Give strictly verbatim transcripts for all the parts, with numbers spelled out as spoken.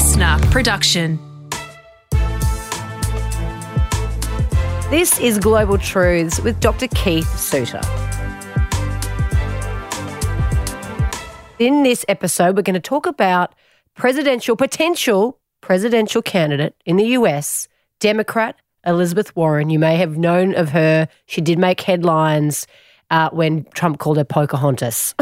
listener production. This is Global Truths with Doctor Keith Suter. In this episode, we're going to talk about presidential, potential presidential candidate in the U S, Democrat Elizabeth Warren. You may have known of her. She did make headlines uh, when Trump called her Pocahontas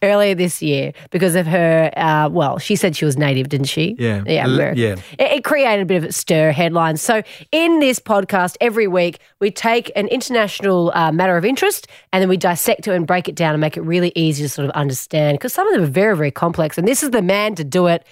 earlier this year because of her, uh, well, she said she was native, didn't she? Yeah. Yeah. L- yeah. It, it created a bit of a stir headlines. So in this podcast every week, we take an international uh, matter of interest and then we dissect it and break it down and make it really easy to sort of understand, because some of them are very, very complex, and this is the man to do it.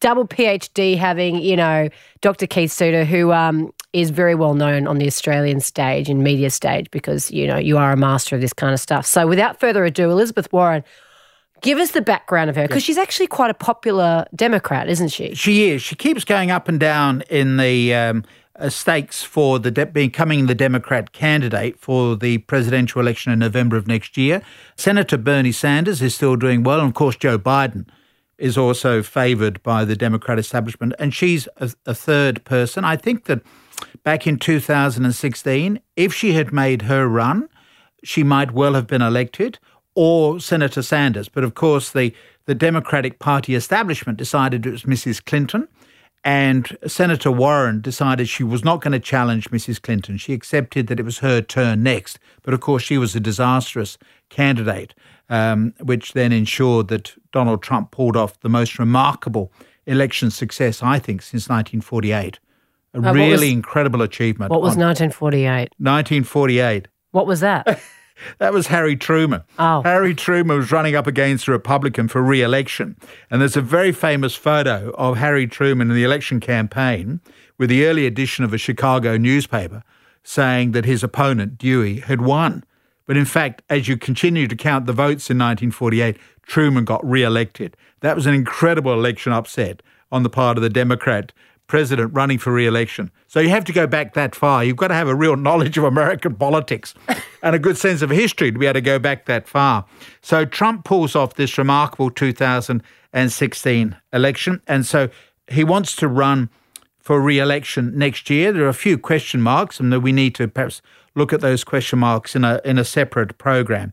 Double PhD having, you know, Doctor Keith Suter, who um, is very well known on the Australian stage and media stage because, you know, you are a master of this kind of stuff. So without further ado, Elizabeth Warren, give us the background of her, because she's actually quite a popular Democrat, isn't she? She is. She keeps going up and down in the um, stakes for the de- becoming the Democrat candidate for the presidential election in November of next year. Senator Bernie Sanders is still doing well, and of course Joe Biden is also favoured by the Democrat establishment, and she's a, a third person. I think that back in two thousand sixteen, if she had made her run, she might well have been elected, or Senator Sanders. But of course, the, the Democratic Party establishment decided it was Missus Clinton, and Senator Warren decided she was not going to challenge Missus Clinton. She accepted that it was her turn next. But of course, she was a disastrous candidate, um, which then ensured that Donald Trump pulled off the most remarkable election success, I think, since nineteen forty-eight. A uh, really was, incredible achievement. What was on, nineteen forty-eight? nineteen forty-eight. What was that? That was Harry Truman. Oh. Harry Truman was running up against a Republican for re-election. And there's a very famous photo of Harry Truman in the election campaign with the early edition of a Chicago newspaper saying that his opponent, Dewey, had won. But in fact, as you continue to count the votes in nineteen forty-eight, Truman got re-elected. That was an incredible election upset on the part of the Democrat president running for re-election. So you have to go back that far. You've got to have a real knowledge of American politics and a good sense of history to be able to go back that far. So Trump pulls off this remarkable two thousand sixteen election, and so he wants to run for re-election next year. There are a few question marks, and we need to perhaps look at those question marks in a in a separate program.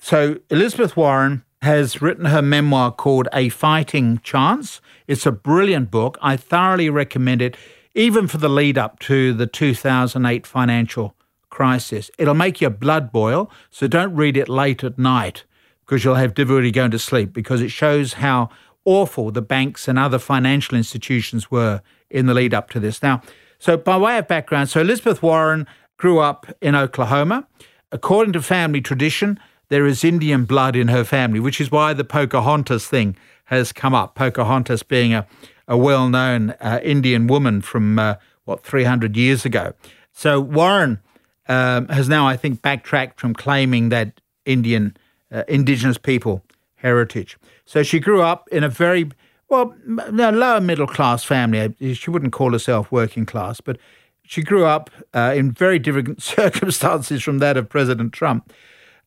So Elizabeth Warren has written her memoir called A Fighting Chance. It's a brilliant book. I thoroughly recommend it, even for the lead up to the two thousand eight financial crisis. It'll make your blood boil, so don't read it late at night because you'll have difficulty going to sleep, because it shows how awful the banks and other financial institutions were in the lead up to this. Now, so by way of background, so Elizabeth Warren grew up in Oklahoma. According to family tradition, there is Indian blood in her family, which is why the Pocahontas thing has come up. Pocahontas being a, a well-known uh, Indian woman from, uh, what, three hundred years ago. So Warren um, has now, I think, backtracked from claiming that Indian, uh, indigenous people heritage. So she grew up in a very, well, no, lower middle-class family. She wouldn't call herself working class, but she grew up uh, in very different circumstances from that of President Trump.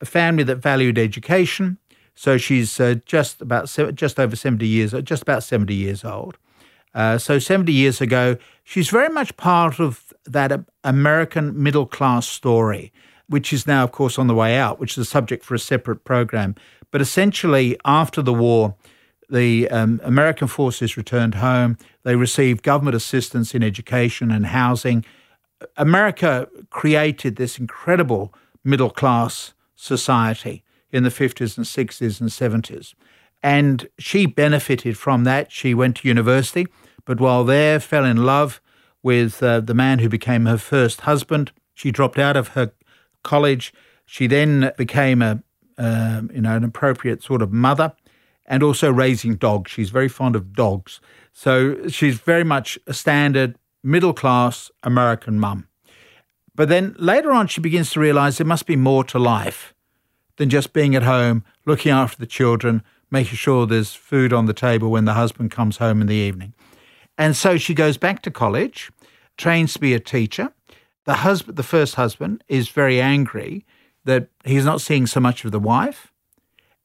A family that valued education, so she's uh, just about just over seventy years, just about seventy years old. Uh, so seventy years ago, she's very much part of that American middle class story, which is now, of course, on the way out, which is a subject for a separate program. But essentially, after the war, the um, American forces returned home. They received government assistance in education and housing. America created this incredible middle class society in the fifties and sixties and seventies. And she benefited from that. She went to university, but while there fell in love with uh, the man who became her first husband. She dropped out of her college. She then became a uh, you know an appropriate sort of mother, and also raising dogs. She's very fond of dogs. So she's very much a standard middle-class American mum. But then later on, she begins to realise there must be more to life than just being at home, looking after the children, making sure there's food on the table when the husband comes home in the evening. And so she goes back to college, trains to be a teacher. The husband, the first husband, is very angry that he's not seeing so much of the wife.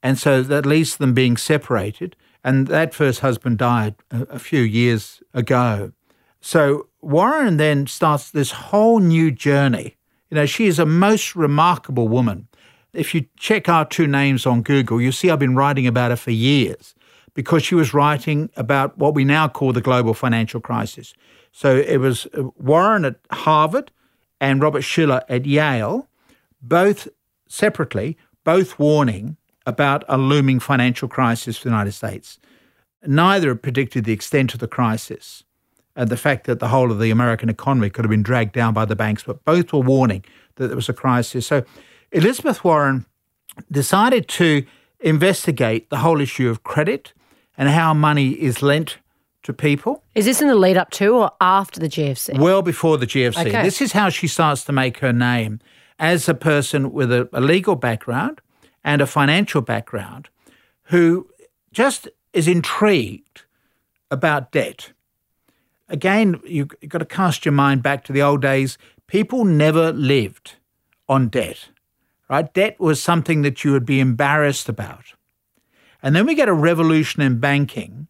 And so that leads to them being separated. And that first husband died a, a few years ago. So Warren then starts this whole new journey. You know, she is a most remarkable woman. If you check our two names on Google, you see I've been writing about her for years because she was writing about what we now call the global financial crisis. So it was Warren at Harvard and Robert Schiller at Yale, both separately, both warning about a looming financial crisis for the United States. Neither had predicted the extent of the crisis and the fact that the whole of the American economy could have been dragged down by the banks, but both were warning that there was a crisis. So Elizabeth Warren decided to investigate the whole issue of credit and how money is lent to people. Is this in the lead up to or after the G F C? Well before the G F C. Okay. This is how she starts to make her name as a person with a, a legal background and a financial background who just is intrigued about debt. Again, you've got to cast your mind back to the old days. People never lived on debt, right? Debt was something that you would be embarrassed about. And then we get a revolution in banking.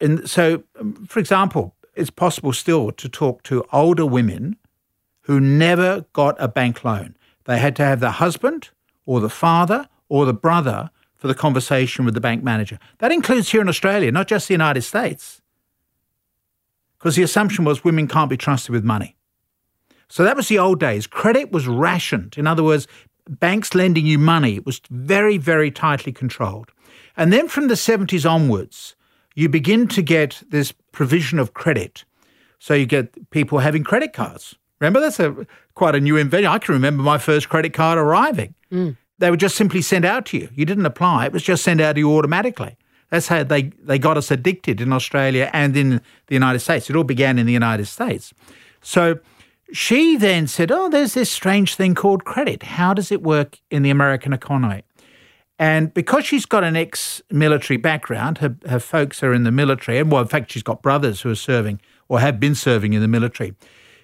And so, for example, it's possible still to talk to older women who never got a bank loan. They had to have the husband or the father or the brother for the conversation with the bank manager. That includes here in Australia, not just the United States, because the assumption was women can't be trusted with money. So that was the old days. Credit was rationed. In other words, banks lending you money, it was very, very tightly controlled. And then from the seventies onwards, you begin to get this provision of credit. So you get people having credit cards. Remember, that's a quite a new invention. I can remember my first credit card arriving. Mm. They were just simply sent out to you. You didn't apply. It was just sent out to you automatically. That's how they, they got us addicted in Australia and in the United States. It all began in the United States. So she then said, oh, there's this strange thing called credit. How does it work in the American economy? And because she's got an ex-military background, her, her folks are in the military, and well, in fact, she's got brothers who are serving or have been serving in the military.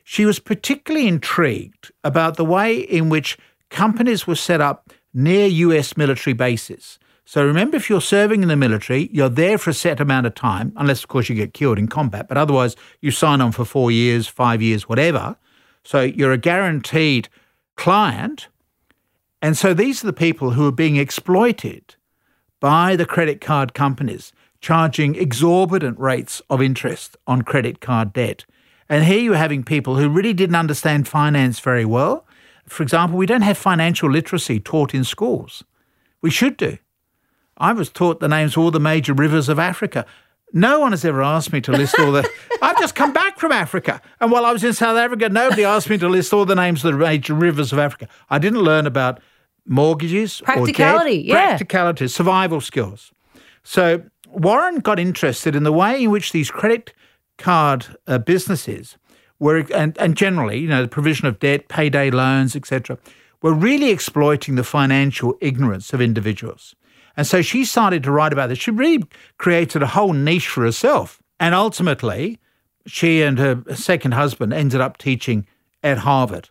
She was particularly intrigued about the way in which companies were set up near U S military bases. So remember, if you're serving in the military, you're there for a set amount of time, unless, of course, you get killed in combat, but otherwise you sign on for four years, five years, whatever. So you're a guaranteed client. And so these are the people who are being exploited by the credit card companies, charging exorbitant rates of interest on credit card debt. And here you're having people who really didn't understand finance very well. For example, we don't have financial literacy taught in schools. We should do. I was taught the names of all the major rivers of Africa. No one has ever asked me to list all the... I've just come back from Africa. And while I was in South Africa, nobody asked me to list all the names of the major rivers of Africa. I didn't learn about mortgages or debt. Practicality, yeah. Practicality, survival skills. So Warren got interested in the way in which these credit card uh, businesses were, and, and generally, you know, the provision of debt, payday loans, et cetera, were really exploiting the financial ignorance of individuals. And so she started to write about this. She really created a whole niche for herself. And ultimately, she and her second husband ended up teaching at Harvard.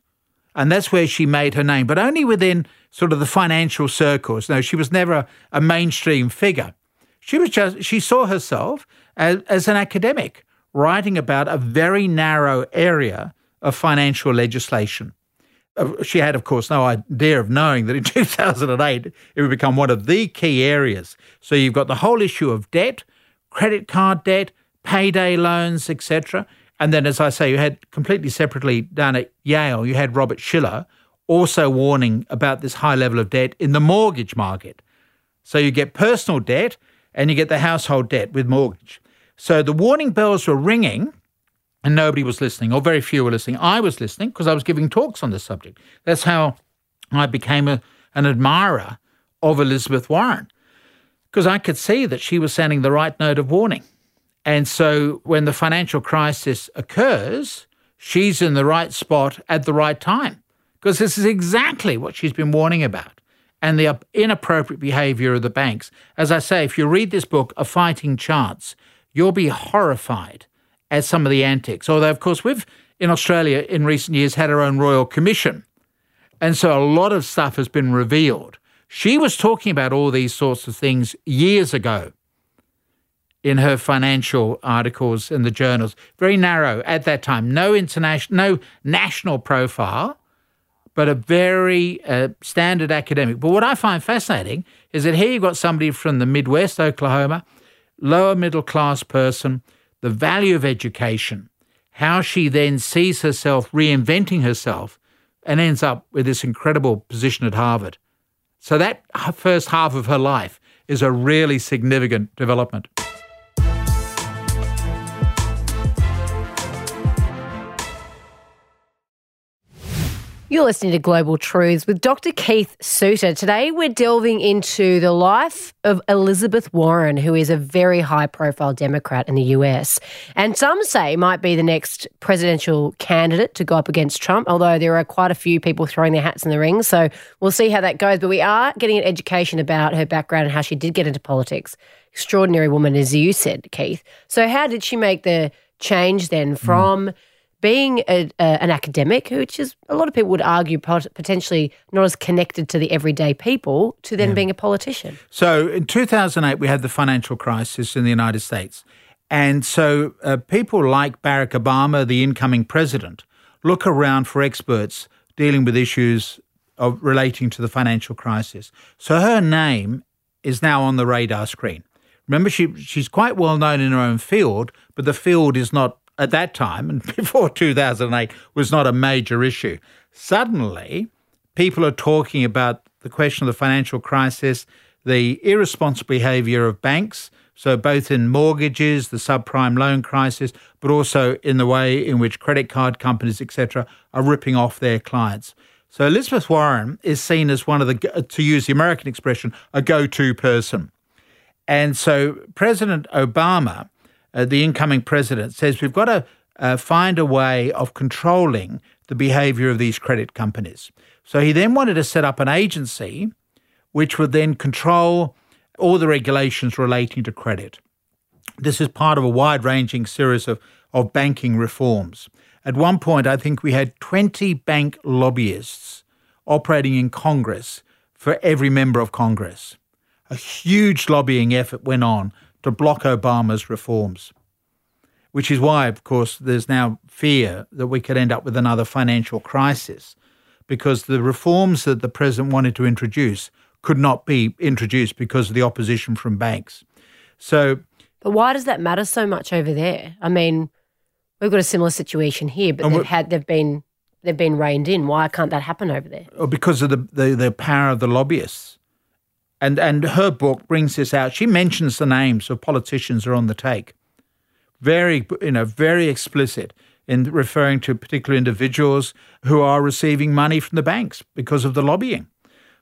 And that's where she made her name, but only within sort of the financial circles. No, she was never a mainstream figure. She was just, she saw herself as, as an academic writing about a very narrow area of financial legislation. She had, of course, no idea of knowing that in two thousand eight, it would become one of the key areas. So you've got the whole issue of debt, credit card debt, payday loans, et cetera. And then, as I say, you had completely separately down at Yale, you had Robert Schiller also warning about this high level of debt in the mortgage market. So you get personal debt and you get the household debt with mortgage. So the warning bells were ringing and nobody was listening, or very few were listening. I was listening because I was giving talks on this subject. That's how I became a, an admirer of Elizabeth Warren, because I could see that she was sounding the right note of warning. And so when the financial crisis occurs, she's in the right spot at the right time, because this is exactly what she's been warning about, and the inappropriate behaviour of the banks. As I say, if you read this book, A Fighting Chance, you'll be horrified at some of the antics. Although, of course, we've, in Australia, in recent years, had our own Royal Commission. And so a lot of stuff has been revealed. She was talking about all these sorts of things years ago. in her financial articles in the journals. Very narrow at that time. No international, no national profile, but a very uh, standard academic. But what I find fascinating is that here you've got somebody from the Midwest, Oklahoma, lower middle class person, the value of education, how she then sees herself reinventing herself and ends up with this incredible position at Harvard. So that first half of her life is a really significant development. You're listening to Global Truths with Doctor Keith Suter. Today we're delving into the life of Elizabeth Warren, who is a very high-profile Democrat in the U S and some say might be the next presidential candidate to go up against Trump, although there are quite a few people throwing their hats in the ring, so we'll see how that goes. But we are getting an education about her background and how she did get into politics. Extraordinary woman, as you said, Keith. So how did she make the change then from... Mm. Being a, uh, an academic, which is a lot of people would argue pot- potentially not as connected to the everyday people, to then yeah. being a politician? So in two thousand eight, we had the financial crisis in the United States. And so uh, people like Barack Obama, the incoming president, look around for experts dealing with issues of, relating to the financial crisis. So her name is now on the radar screen. Remember, she she's quite well known in her own field, but the field is not, at that time, and before two thousand eight, was not a major issue. Suddenly, people are talking about the question of the financial crisis, the irresponsible behaviour of banks, so both in mortgages, the subprime loan crisis, but also in the way in which credit card companies, et cetera, are ripping off their clients. So Elizabeth Warren is seen as one of the, to use the American expression, a go-to person. And so President Obama... Uh, the incoming president says we've got to uh, find a way of controlling the behaviour of these credit companies. So he then wanted to set up an agency which would then control all the regulations relating to credit. This is part of a wide-ranging series of, of banking reforms. At one point, I think we had twenty bank lobbyists operating in Congress for every member of Congress. A huge lobbying effort went on to block Obama's reforms, which is why, of course, there's now fear that we could end up with another financial crisis, because the reforms that the president wanted to introduce could not be introduced because of the opposition from banks. So, but why does that matter so much over there? I mean, we've got a similar situation here, but they've had they've been they've been reined in. Why can't that happen over there? Because of the the, the power of the lobbyists. And and her book brings this out. She mentions the names of politicians who are on the take. Very, you know, very explicit in referring to particular individuals who are receiving money from the banks because of the lobbying.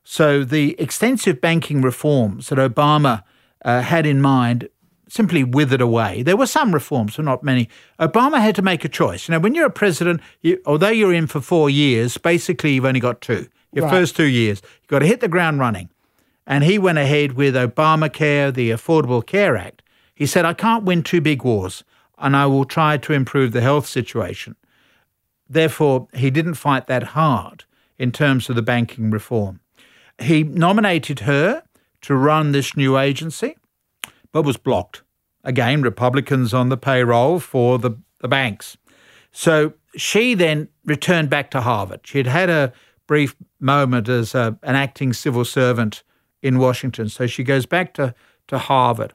So the extensive banking reforms that Obama uh, had in mind simply withered away. There were some reforms, but not many. Obama had to make a choice. You know, when you're a president, you, although you're in for four years, basically you've only got two. Your right. first two years, you've got to hit the ground running. And he went ahead with Obamacare, the Affordable Care Act. He said, I can't win two big wars, and I will try to improve the health situation. Therefore, he didn't fight that hard in terms of the banking reform. He nominated her to run this new agency, but was blocked. Again, Republicans on the payroll for the, the banks. So she then returned back to Harvard. She'd had a brief moment as a, an acting civil servant in Washington. So she goes back to, to Harvard.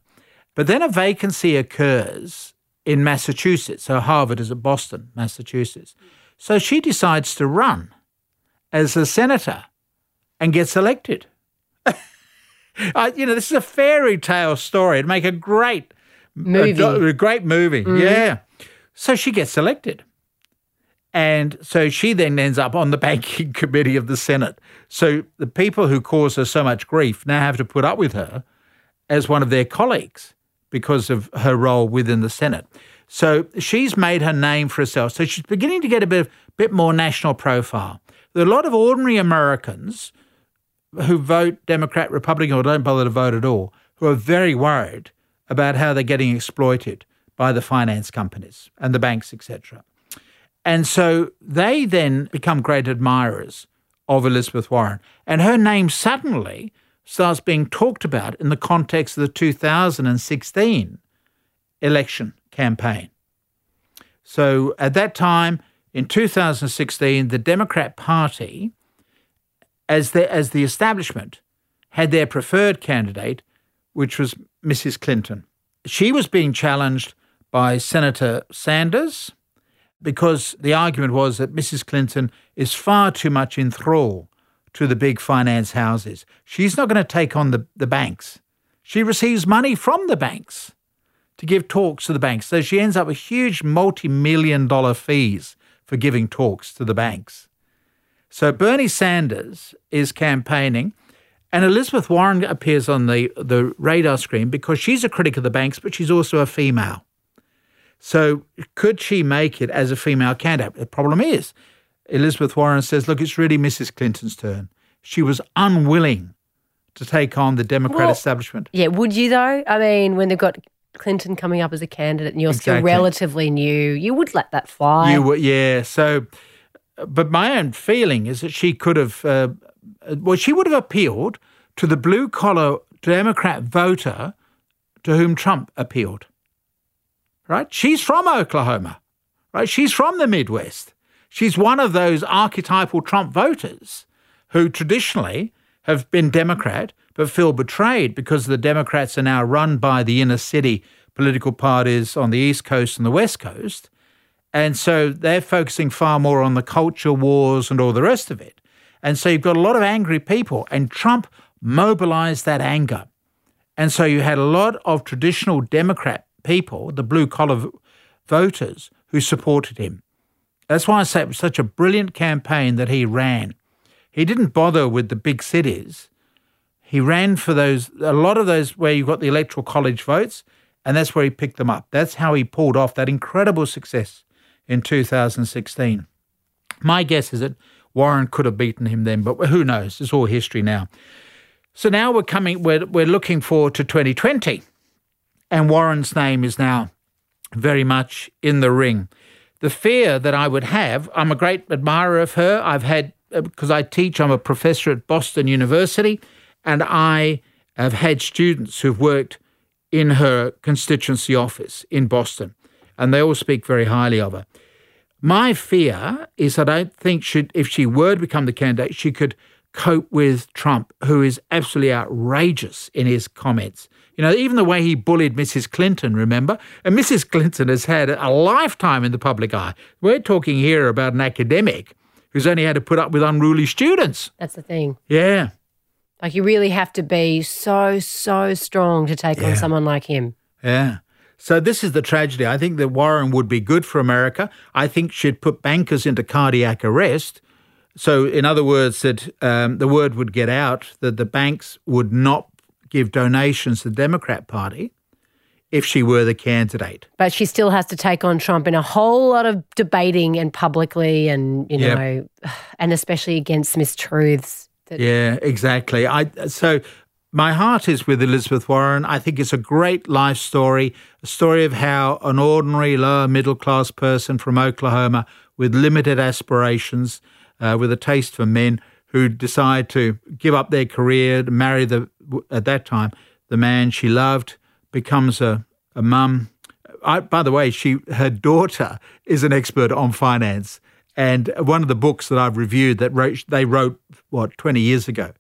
But then a vacancy occurs in Massachusetts. So Harvard is at Boston, Massachusetts. So she decides to run as a senator and gets elected. I, you know, this is a fairy tale story. It'd make a great movie. A, a great movie, mm-hmm. yeah. So she gets elected. And so she then ends up on the banking committee of the Senate. So the people who caused her so much grief now have to put up with her as one of their colleagues because of her role within the Senate. So she's made her name for herself. So she's beginning to get a bit, bit more national profile. There are a lot of ordinary Americans who vote Democrat, Republican, or don't bother to vote at all, who are very worried about how they're getting exploited by the finance companies and the banks, et cetera. And so they then become great admirers of Elizabeth Warren. And her name suddenly starts being talked about in the context of the two thousand sixteen election campaign. So at that time, in two thousand sixteen, the Democrat Party, as the, as the establishment, had their preferred candidate, which was Missus Clinton. She was being challenged by Senator Sanders because the argument was that Missus Clinton is far too much in thrall to the big finance houses. She's not going to take on the, the banks. She receives money from the banks to give talks to the banks. So she ends up with huge multi-million dollar fees for giving talks to the banks. So Bernie Sanders is campaigning, and Elizabeth Warren appears on the, the radar screen because she's a critic of the banks, but she's also a female. So could she make it as a female candidate? The problem is, Elizabeth Warren says, look, it's really Missus Clinton's turn. She was unwilling to take on the Democrat well, establishment. Yeah, would you though? I mean, when they've got Clinton coming up as a candidate and you're exactly. still relatively new, you would let that fly. You would, yeah. So, but my own feeling is that she could have, uh, well, she would have appealed to the blue-collar Democrat voter to whom Trump appealed, right? She's from Oklahoma, right? She's from the Midwest. She's one of those archetypal Trump voters who traditionally have been Democrat but feel betrayed because the Democrats are now run by the inner city political parties on the East Coast and the West Coast. And so they're focusing far more on the culture wars and all the rest of it. And so you've got a lot of angry people, and Trump mobilized that anger. And so you had a lot of traditional Democrat people, the blue-collar voters, who supported him. That's why I say it was such a brilliant campaign that he ran. He didn't bother with the big cities. He ran for those, a lot of those where you got the electoral college votes, and that's where he picked them up. That's how he pulled off that incredible success in two thousand sixteen. My guess is that Warren could have beaten him then, but who knows? It's all history now. So now we're coming, we're, we're looking forward to twenty twenty, and Warren's name is now very much in the ring. The fear that I would have, I'm a great admirer of her. I've had, because I teach, I'm a professor at Boston University, and I have had students who've worked in her constituency office in Boston, and they all speak very highly of her. My fear is I don't think she, if she were to become the candidate, she could cope with Trump, who is absolutely outrageous in his comments. You know, even the way he bullied Missus Clinton, remember? And Missus Clinton has had a lifetime in the public eye. We're talking here about an academic who's only had to put up with unruly students. That's the thing. Yeah. Like you really have to be so, so strong to take yeah. on someone like him. Yeah. So this is the tragedy. I think that Warren would be good for America. I think she'd put bankers into cardiac arrest. So in other words, that um, the word would get out that the banks would not give donations to the Democrat Party if she were the candidate. But she still has to take on Trump in a whole lot of debating and publicly and, you know, yep. and especially against mistruths. That- yeah, exactly. I So my heart is with Elizabeth Warren. I think it's a great life story, a story of how an ordinary lower middle class person from Oklahoma with limited aspirations, uh, with a taste for men, who decide to give up their career, marry the at that time the man she loved, becomes a, a mum. I, by the way, she her daughter is an expert on finance, and one of the books that I've reviewed that wrote, they wrote, what, twenty years ago,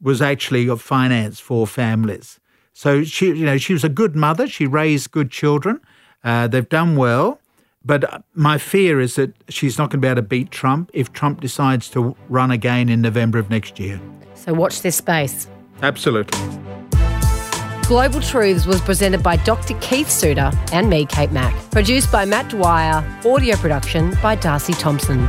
was actually of finance for families. So she, you know, she was a good mother. She raised good children. Uh, they've done well. But my fear is that she's not going to be able to beat Trump if Trump decides to run again in November of next year. So watch this space. Absolutely. Global Truths was presented by Doctor Keith Suter and me, Kate Mack. Produced by Matt Dwyer. Audio production by Darcy Thompson.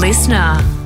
Listener.